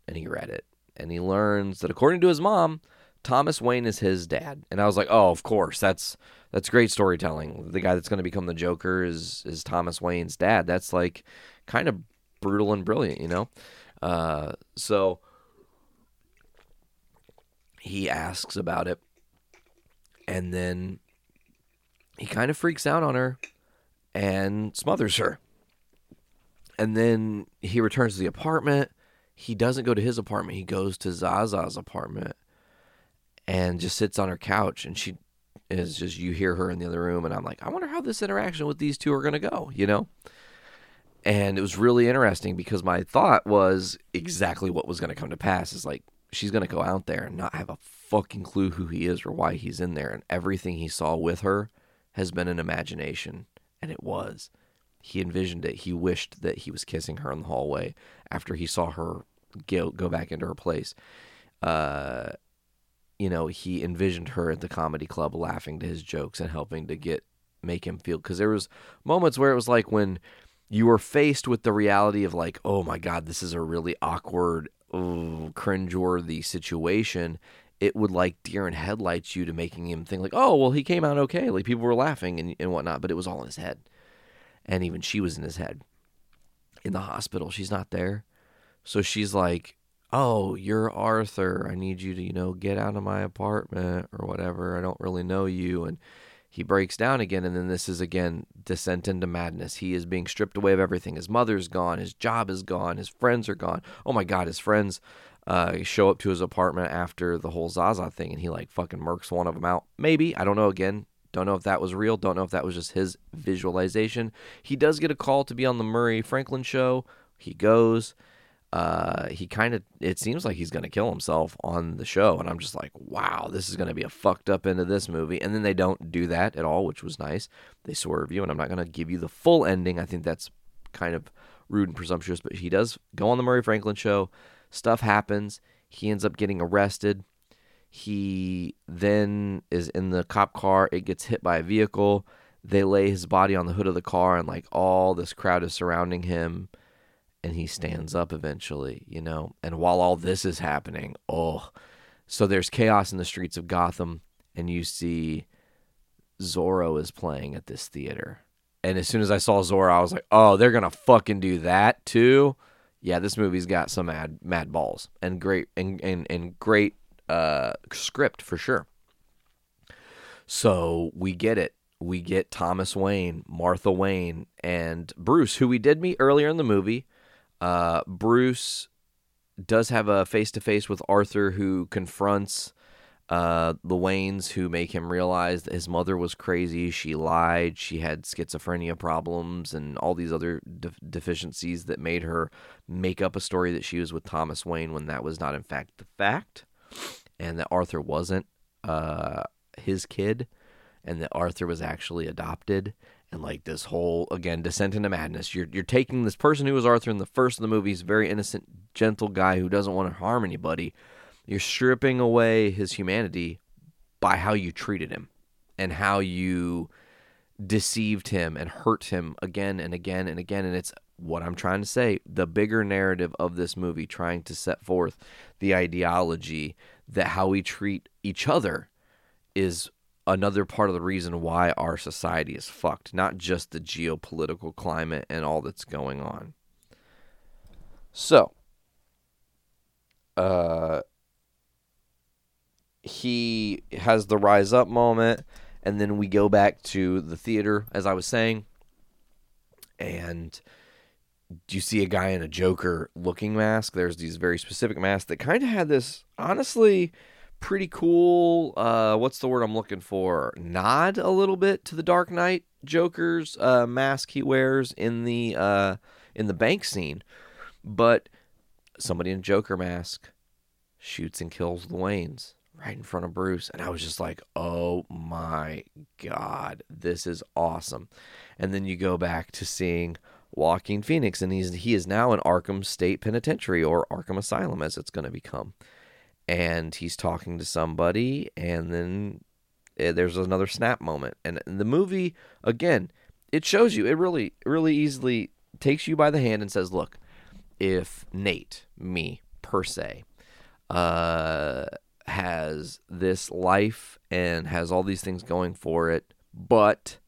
and he read it, and he learns that, according to his mom, Thomas Wayne is his dad. And I was like, oh, of course, that's that's great storytelling. The guy that's going to become the Joker is is Thomas Wayne's dad. That's like kind of brutal and brilliant, you know? Uh, so he asks about it, and then... he kind of freaks out on her and smothers her. And then he returns to the apartment. he doesn't go to his apartment. He goes to Zaza's apartment and just sits on her couch, and she is just, you hear her in the other room, and I'm like, I wonder how this interaction with these two are going to go, you know? And it was really interesting because my thought was exactly what was going to come to pass. Is like, she's going to go out there and not have a fucking clue who he is or why he's in there. And everything he saw with her has been an imagination. And it was. He envisioned it. He wished that he was kissing her in the hallway after he saw her go, go back into her place. Uh, you know, he envisioned her at the comedy club laughing to his jokes and helping to get make him feel. Because there was moments where it was like when you were faced with the reality of like, oh my God, this is a really awkward, oh, cringeworthy situation. It would like deer in headlights you to making him think like, oh, well, he came out okay. Like people were laughing and, and whatnot, but it was all in his head. And even she was in his head. In the hospital, she's not there. So she's like, oh, you're Arthur. I need you to, you know, get out of my apartment or whatever. I don't really know you. And he breaks down again, and then this is, again, descent into madness. He is being stripped away of everything. His mother's gone. His job is gone. His friends are gone. Oh, my God, his friends uh, show up to his apartment after the whole Zaza thing, and he, like, fucking murks one of them out. Maybe. I don't know, again. Don't know if that was real. Don't know if that was just his visualization. He does get a call to be on the Murray Franklin show. He goes. Uh, he kind of, it seems like he's going to kill himself on the show. And I'm just like, wow, this is going to be a fucked up end of this movie. And then they don't do that at all, which was nice. They swerve you, and I'm not going to give you the full ending. I think that's kind of rude and presumptuous, but he does go on the Murray Franklin show. Stuff happens. He ends up getting arrested. He then is in the cop car. It gets hit by a vehicle. They lay his body on the hood of the car, and like all this crowd is surrounding him. And he stands up eventually, you know, and while all this is happening, oh, so there's chaos in the streets of Gotham, and you see Zorro is playing at this theater. And as soon as I saw Zorro, I was like, oh, they're going to fucking do that too. Yeah, this movie's got some mad, mad balls and great and, and, and great uh, script for sure. So we get it. We get Thomas Wayne, Martha Wayne, and Bruce, who we did meet earlier in the movie. Uh, Bruce does have a face-to-face with Arthur, who confronts uh, the Waynes, who make him realize that his mother was crazy. She lied. She had schizophrenia problems and all these other de- deficiencies that made her make up a story that she was with Thomas Wayne when that was not, in fact, the fact, and that Arthur wasn't uh, his kid, and that Arthur was actually adopted. And like this whole, again, descent into madness. You're you're taking this person who was Arthur in the first of the movie, he's a very innocent, gentle guy who doesn't want to harm anybody. You're stripping away his humanity by how you treated him and how you deceived him and hurt him again and again and again. And it's what I'm trying to say, the bigger narrative of this movie, trying to set forth the ideology that how we treat each other is another part of the reason why our society is fucked, not just the geopolitical climate and all that's going on. So, uh, he has the rise up moment, and then we go back to the theater, as I was saying, and you see a guy in a Joker looking mask. There's these very specific masks that kind of had this, honestly, pretty cool, uh, what's the word I'm looking for? Nod a little bit to the Dark Knight Joker's uh, mask he wears in the uh, in the bank scene. But somebody in a Joker mask shoots and kills the Waynes right in front of Bruce. And I was just like, oh my God, this is awesome. And then you go back to seeing Joaquin Phoenix, and he's, he is now in Arkham State Penitentiary, or Arkham Asylum as it's going to become. And he's talking to somebody, and then there's another snap moment. And the movie, again, it shows you, it really, really easily takes you by the hand and says, look, if Nate, me, per se, uh, has this life and has all these things going for it, but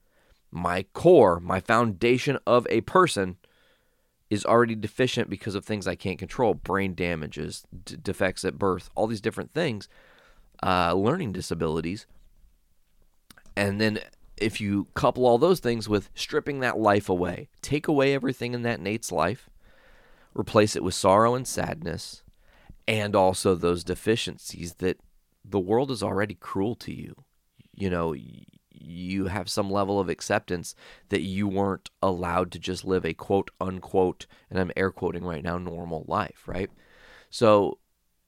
my core, my foundation of a person is already deficient because of things I can't control, brain damages, d- defects at birth, all these different things, uh, learning disabilities. And then if you couple all those things with stripping that life away, take away everything in that Nate's life, replace it with sorrow and sadness, and also those deficiencies that the world is already cruel to you. You know, you have some level of acceptance that you weren't allowed to just live a quote unquote, and I'm air quoting right now, normal life, right? So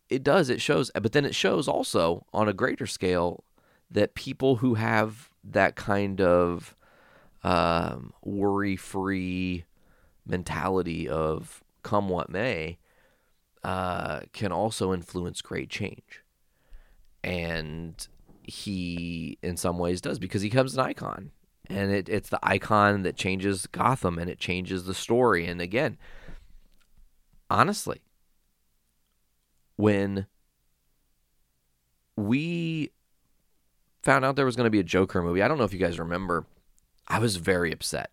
it does, it shows, but then it shows also on a greater scale that people who have that kind of um, worry-free mentality of come what may uh, can also influence great change. And he, in some ways, does, because he becomes an icon. And it, it's the icon that changes Gotham, and it changes the story. And again, honestly, when we found out there was going to be a Joker movie, I don't know if you guys remember, I was very upset.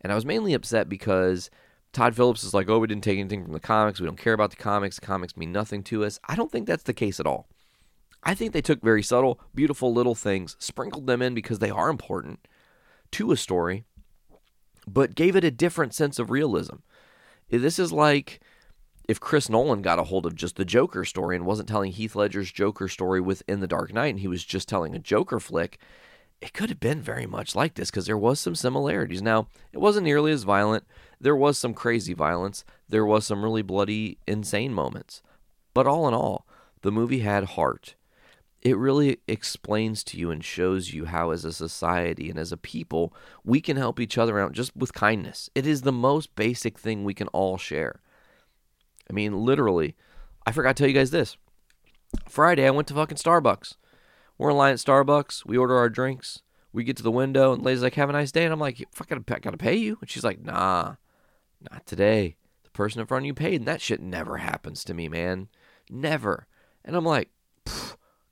And I was mainly upset because Todd Phillips is like, oh, we didn't take anything from the comics. We don't care about the comics. The comics mean nothing to us. I don't think that's the case at all. I think they took very subtle, beautiful little things, sprinkled them in because they are important to a story, but gave it a different sense of realism. This is like if Chris Nolan got a hold of just the Joker story and wasn't telling Heath Ledger's Joker story within The Dark Knight, and he was just telling a Joker flick, it could have been very much like this because there was some similarities. Now, it wasn't nearly as violent. There was some crazy violence. There was some really bloody, insane moments. But all in all, the movie had heart. It really explains to you and shows you how, as a society and as a people, we can help each other out just with kindness. It is the most basic thing we can all share. I mean, literally, I forgot to tell you guys this. Friday, I went to fucking Starbucks. We're in line at Starbucks. We order our drinks. We get to the window, and the lady's like, have a nice day. And I'm like, fuck, I gotta, I gotta pay you. And she's like, nah, not today. The person in front of you paid. And that shit never happens to me, man. Never. And I'm like,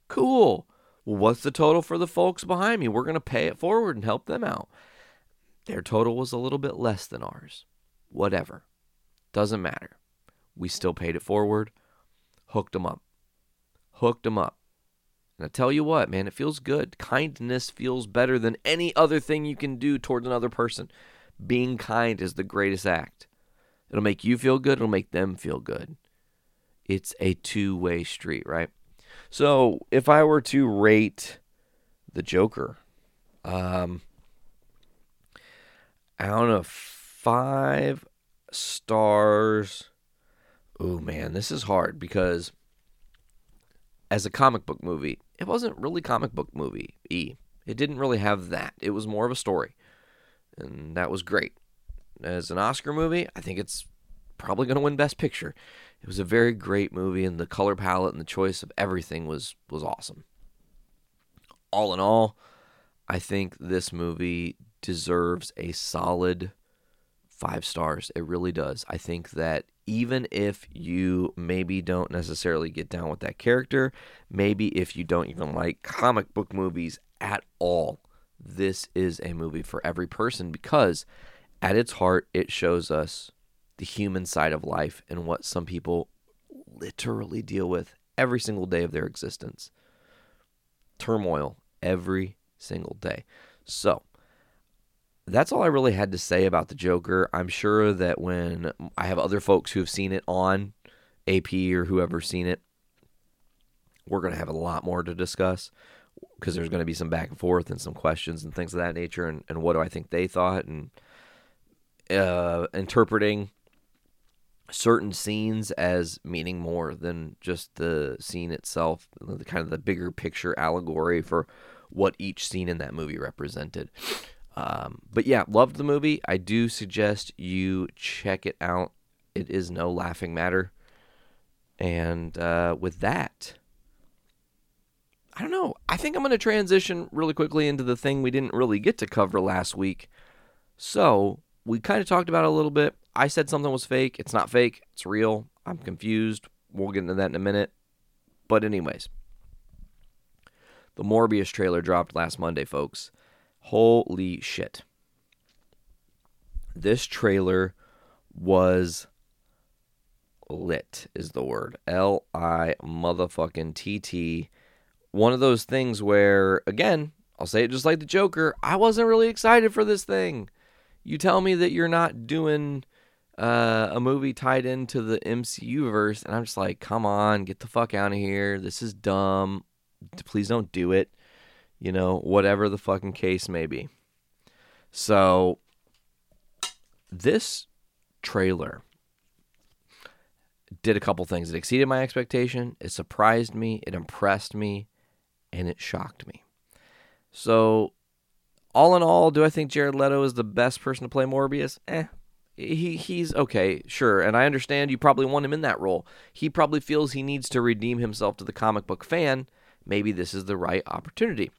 cool. Well, what's the total for the folks behind me? We're going to pay it forward and help them out. Their total was a little bit less than ours. Whatever. Doesn't matter. We still paid it forward. Hooked them up. Hooked them up. And I tell you what, man, it feels good. Kindness feels better than any other thing you can do towards another person. Being kind is the greatest act. It'll make you feel good. It'll make them feel good. It's a two-way street, right? So if I were to rate the Joker, um, out of five stars, oh man, this is hard because as a comic book movie, it wasn't really comic book movie-y. It didn't really have that. It was more of a story, and that was great. As an Oscar movie, I think it's probably going to win Best Picture. It was a very great movie, and the color palette and the choice of everything was was awesome. All in all, I think this movie deserves a solid five stars. It really does. I think that even if you maybe don't necessarily get down with that character, maybe if you don't even like comic book movies at all, this is a movie for every person because at its heart, it shows us the human side of life and what some people literally deal with every single day of their existence. Turmoil every single day. So that's all I really had to say about the Joker. I'm sure that when I have other folks who have seen it on A P or whoever's seen it, we're going to have a lot more to discuss because there's going to be some back and forth and some questions and things of that nature and, and what do I think they thought and uh, interpreting certain scenes as meaning more than just the scene itself, the kind of the bigger picture allegory for what each scene in that movie represented. Um, but yeah, loved the movie. I do suggest you check it out. It is no laughing matter. And uh, with that, I don't know. I think I'm going to transition really quickly into the thing we didn't really get to cover last week. So we kind of talked about it a little bit. I said something was fake. It's not fake. It's real. I'm confused. We'll get into that in a minute. But anyways, the Morbius trailer dropped last Monday, folks. Holy shit. This trailer was lit is the word. L I motherfucking T T. One of those things where, again, I'll say it just like the Joker, I wasn't really excited for this thing. You tell me that you're not doing uh, a movie tied into the M C U verse, and I'm just like, come on, get the fuck out of here. This is dumb. Please don't do it. You know, whatever the fucking case may be. So, this trailer did a couple things. It exceeded my expectation. It surprised me. It impressed me. And it shocked me. So, all in all, do I think Jared Leto is the best person to play Morbius? Eh. He, he's okay, sure. And I understand you probably want him in that role. He probably feels he needs to redeem himself to the comic book fan. Maybe this is the right opportunity.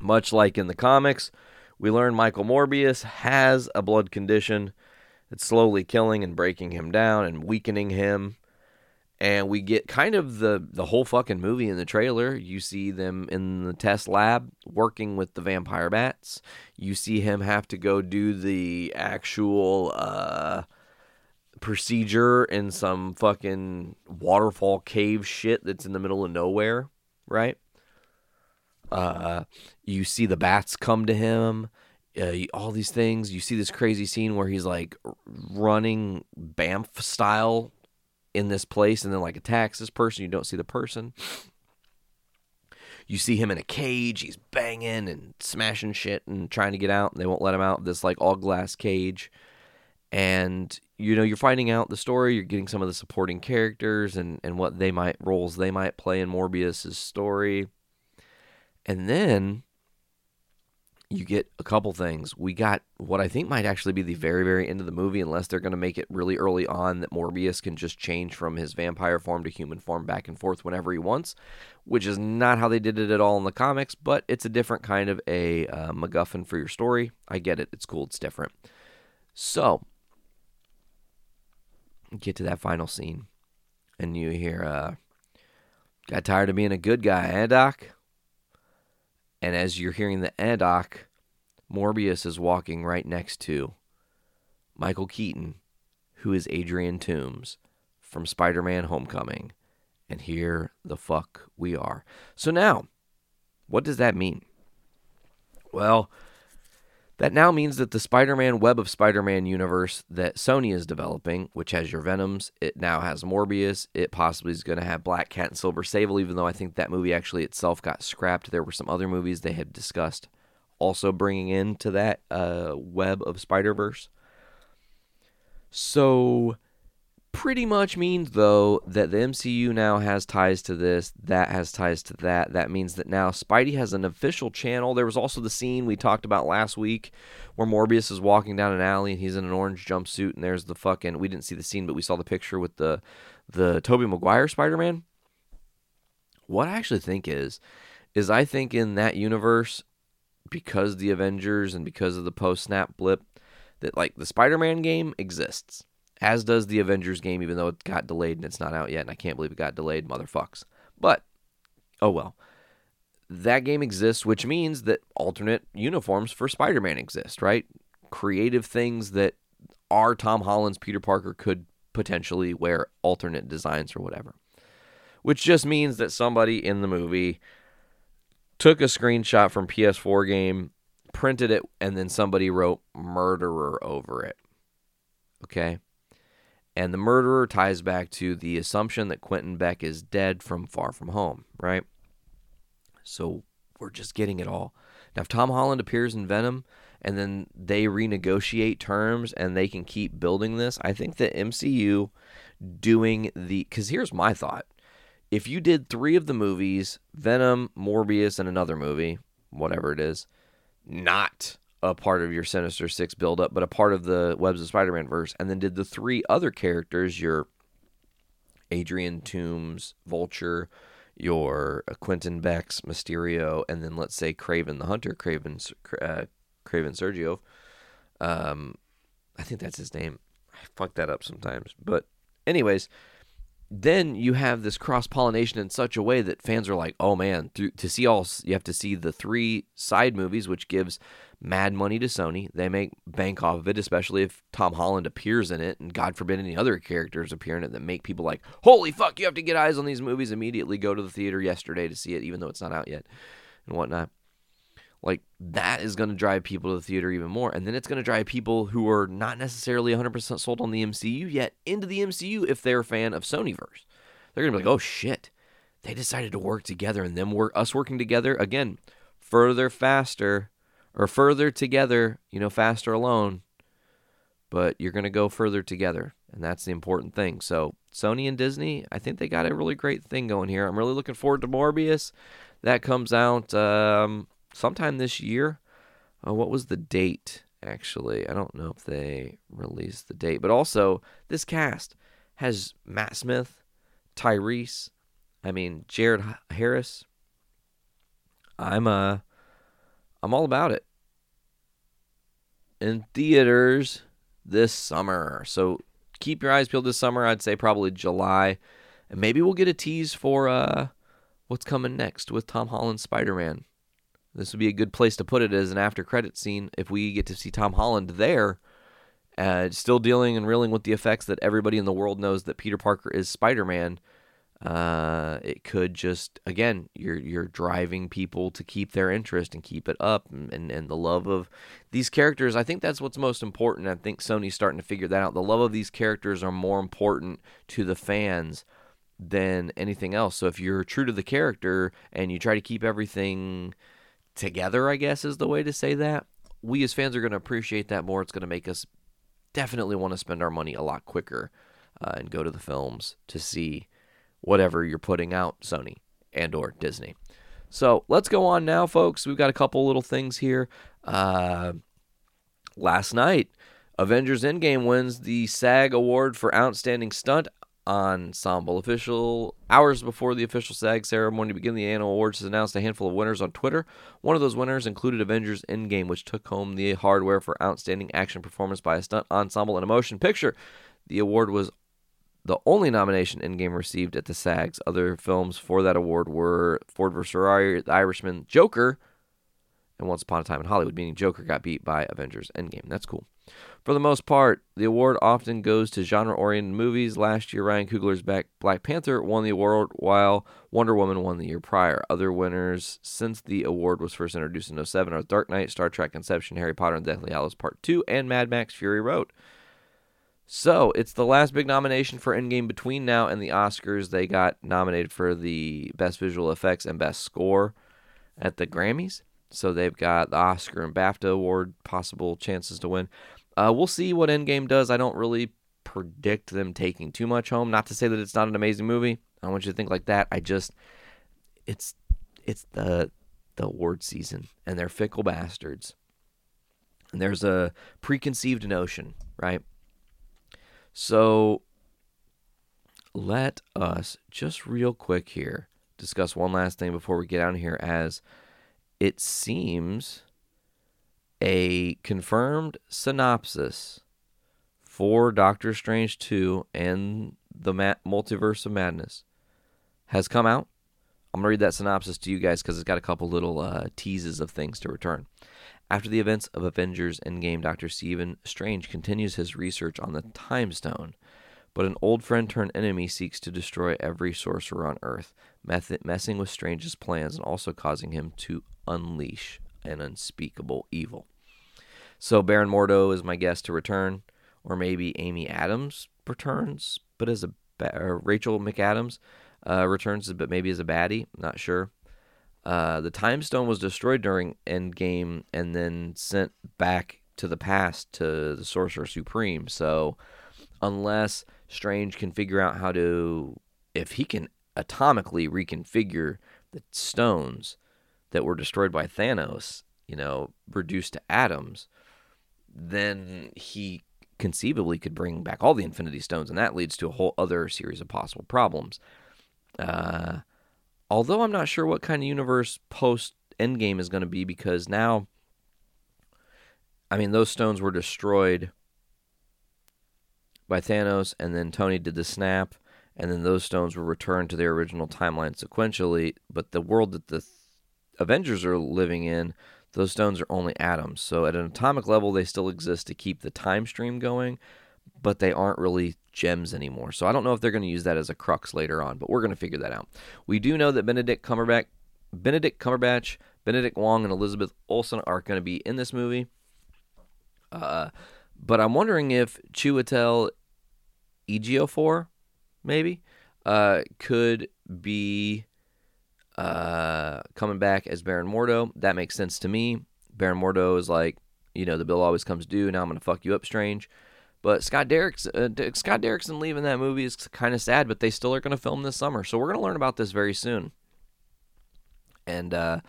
Much like in the comics, we learn Michael Morbius has a blood condition that's slowly killing and breaking him down and weakening him. And we get kind of the, the whole fucking movie in the trailer. You see them in the test lab working with the vampire bats. You see him have to go do the actual uh, procedure in some fucking waterfall cave shit that's in the middle of nowhere, right? Uh, you see the bats come to him. Uh, all these things. You see this crazy scene where he's like running Banff style in this place and then like attacks this person. You don't see the person. You see him in a cage. He's banging and smashing shit and trying to get out, and they won't let him out. This like all glass cage. And you know, you're finding out the story. You're getting some of the supporting characters and, and what they might roles they might play in Morbius's story. And then you get a couple things. We got what I think might actually be the very, very end of the movie, unless they're going to make it really early on that Morbius can just change from his vampire form to human form back and forth whenever he wants, which is not how they did it at all in the comics, but it's a different kind of a uh, MacGuffin for your story. I get it. It's cool. It's different. So, get to that final scene, and you hear, uh, got tired of being a good guy, eh, Doc? And as you're hearing the eh, Doc, Morbius is walking right next to Michael Keaton, who is Adrian Toomes from Spider-Man Homecoming. And here the fuck we are. So now, what does that mean? Well, that now means that the Spider-Man Web of Spider-Man universe that Sony is developing, which has your Venoms, it now has Morbius, it possibly is going to have Black Cat and Silver Sable, even though I think that movie actually itself got scrapped. There were some other movies they had discussed also bringing into that uh, Web of Spider-Verse. So, pretty much means, though, that the M C U now has ties to this, that has ties to that. That means that now Spidey has an official channel. There was also the scene we talked about last week where Morbius is walking down an alley and he's in an orange jumpsuit, and there's the fucking, we didn't see the scene, but we saw the picture with the, the Tobey Maguire Spider-Man. What I actually think is, is I think in that universe, because the Avengers and because of the post-snap blip, that like the Spider-Man game exists. As does the Avengers game, even though it got delayed and it's not out yet, and I can't believe it got delayed, motherfucks. But, oh well. That game exists, which means that alternate uniforms for Spider-Man exist, right? Creative things that are Tom Holland's Peter Parker could potentially wear alternate designs or whatever. Which just means that somebody in the movie took a screenshot from P S four game, printed it, and then somebody wrote murderer over it. Okay? And the murderer ties back to the assumption that Quentin Beck is dead from Far From Home, right? So we're just getting it all. Now, if Tom Holland appears in Venom and then they renegotiate terms and they can keep building this, I think the M C U doing the... Because here's my thought. If you did three of the movies, Venom, Morbius, and another movie, whatever it is, not a part of your Sinister Six buildup, but a part of the Webs of Spider-Man verse, and then did the three other characters, your Adrian Toomes, Vulture, your Quentin Beck's Mysterio, and then let's say Kraven the Hunter, Kraven, uh, Kraven Sergio. Um, I think that's his name. I fuck that up sometimes. But anyways, then you have this cross-pollination in such a way that fans are like, oh man, th- to see all, you have to see the three side movies, which gives mad money to Sony. They make bank off of it, especially if Tom Holland appears in it, and God forbid any other characters appear in it that make people like, holy fuck, you have to get eyes on these movies immediately, go to the theater yesterday to see it, even though it's not out yet, and whatnot. like that is going to drive people to the theater even more. And then it's going to drive people who are not necessarily one hundred percent sold on the M C U yet into the M C U if they're a fan of Sonyverse. They're going to be like, oh shit, they decided to work together, and them work us working together again, further, faster, or further together, you know, faster alone, but you're going to go further together. And that's the important thing. So Sony and Disney, I think they got a really great thing going here. I'm really looking forward to Morbius. That comes out um, sometime this year. Uh, what was the date, actually? I don't know if they released the date. But also, this cast has Matt Smith, Tyrese, I mean, Jared Harris. I'm, uh, I'm all about it. In theaters this summer. So keep your eyes peeled this summer. I'd say probably July. And maybe we'll get a tease for uh, what's coming next with Tom Holland's Spider-Man. This would be a good place to put it as an after-credit scene if we get to see Tom Holland there, uh, still dealing and reeling with the effects that everybody in the world knows that Peter Parker is Spider-Man. Uh, it could just, again, you're you're driving people to keep their interest and keep it up, and, and, and the love of these characters. I think that's what's most important. I think Sony's starting to figure that out. The love of these characters are more important to the fans than anything else. So if you're true to the character and you try to keep everything together, I guess is the way to say that, we as fans are going to appreciate that more. It's going to make us definitely want to spend our money a lot quicker uh, and go to the films to see whatever you're putting out, Sony and or Disney. So let's go on now, folks. We've got a couple little things here. Uh, last night, Avengers Endgame wins the SAG Award for Outstanding Stunt Ensemble. Official hours before the official SAG ceremony to begin, the annual awards has announced a handful of winners on Twitter. One of those winners included Avengers Endgame, which took home the hardware for Outstanding Action Performance by a Stunt Ensemble in a Motion Picture. The award was the only nomination Endgame received at the SAGs. Other films for that award were Ford versus. Ferrari, The Irishman, Joker, and Once Upon a Time in Hollywood, meaning Joker got beat by Avengers Endgame. That's cool. For the most part, the award often goes to genre-oriented movies. Last year, Ryan Coogler's Black Panther won the award, while Wonder Woman won the year prior. Other winners since the award was first introduced in oh seven are Dark Knight, Star Trek Inception, Harry Potter and Deathly Hallows Part two, and Mad Max Fury Road. So, it's the last big nomination for Endgame between now and the Oscars. They got nominated for the Best Visual Effects and Best Score at the Grammys. So, they've got the Oscar and BAFTA award possible chances to win. Uh, we'll see what Endgame does. I don't really predict them taking too much home. Not to say that it's not an amazing movie. I don't want you to think like that. I just, it's it's the the award season, and they're fickle bastards. And there's a preconceived notion, right? So let us just real quick here discuss one last thing before we get out of here, as it seems a confirmed synopsis for Doctor Strange two and the Ma- Multiverse of Madness has come out. I'm going to read that synopsis to you guys because it's got a couple little uh, teases of things to return. After the events of Avengers Endgame, Doctor Stephen Strange continues his research on the Time Stone, but an old friend-turned-enemy seeks to destroy every sorcerer on Earth, meth- messing with Strange's plans and also causing him to unleash an unspeakable evil. So Baron Mordo is my guess to return, or maybe Amy Adams returns, but as a ba- Rachel McAdams uh, returns, but maybe as a baddie, not sure. Uh, the Time Stone was destroyed during Endgame and then sent back to the past to the Sorcerer Supreme. So unless Strange can figure out how to, if he can atomically reconfigure the stones that were destroyed by Thanos, you know, reduced to atoms, then he conceivably could bring back all the Infinity Stones, and that leads to a whole other series of possible problems. Uh... Although I'm not sure what kind of universe post-Endgame is going to be, because now, I mean, those stones were destroyed by Thanos, and then Tony did the snap, and then those stones were returned to their original timeline sequentially, but the world that the th- Avengers are living in, those stones are only atoms. So at an atomic level, they still exist to keep the time stream going, but they aren't really gems anymore. So I don't know if they're going to use that as a crux later on, but we're going to figure that out. We do know that Benedict Cumberbatch, Benedict Cumberbatch Benedict Wong and Elizabeth Olsen are going to be in this movie. Uh, but I'm wondering if Chiwetel Ejiofor, maybe, uh, could be uh, coming back as Baron Mordo. That makes sense to me. Baron Mordo is like, you know, the bill always comes due. Now I'm going to fuck you up, Strange. But Scott Derrick's, uh, Scott Derrickson leaving that movie is kind of sad, but they still are going to film this summer. So we're going to learn about this very soon. And uh,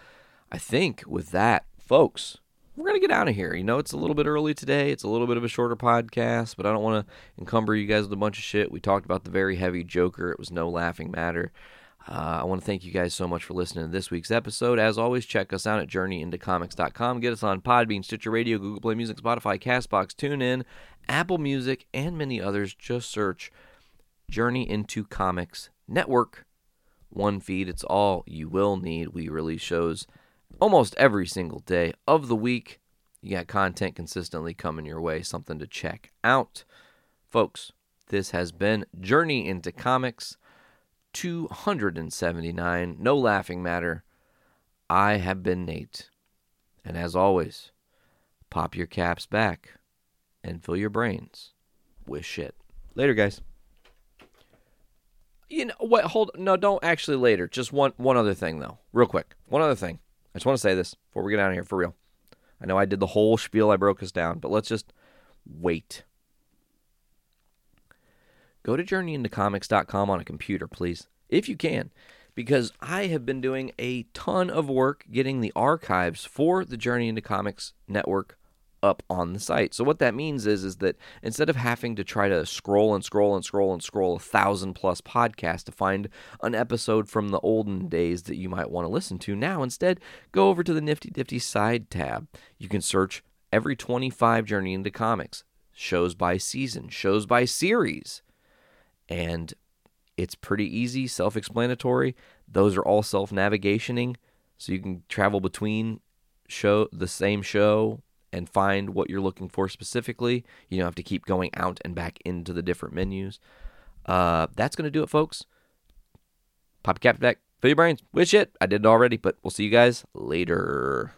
I think with that, folks, we're going to get out of here. You know, it's a little bit early today. It's a little bit of a shorter podcast, but I don't want to encumber you guys with a bunch of shit. We talked about the very heavy Joker. It was no laughing matter. Uh, I want to thank you guys so much for listening to this week's episode. As always, check us out at journey into comics dot com. Get us on Podbean, Stitcher Radio, Google Play Music, Spotify, CastBox, TuneIn, Apple Music, and many others. Just search Journey Into Comics Network. One feed. It's all you will need. We release shows almost every single day of the week. You got content consistently coming your way. Something to check out. Folks, this has been Journey Into Comics two seventy-nine, no laughing matter. I have been Nate, and as always, pop your caps back and fill your brains with shit. Later, guys. You know what? Hold no, don't actually later. Just one one other thing though, real quick. One other thing. I just want to say this before we get out of here for real. I know I did the whole spiel. I broke us down, but let's just wait. Go to journey into comics dot com on a computer, please, if you can, because I have been doing a ton of work getting the archives for the Journey Into Comics network up on the site. So what that means is, is that instead of having to try to scroll and scroll and scroll and scroll a thousand plus podcasts to find an episode from the olden days that you might want to listen to, now instead go over to the Nifty Nifty side tab. You can search every twenty-five Journey Into Comics, shows by season, shows by series. And it's pretty easy, self-explanatory. Those are all self-navigationing, so you can travel between show the same show and find what you're looking for specifically. You don't have to keep going out and back into the different menus. Uh, that's going to do it, folks. Pop your caps back, fill your brains with shit. I did it already, but we'll see you guys later.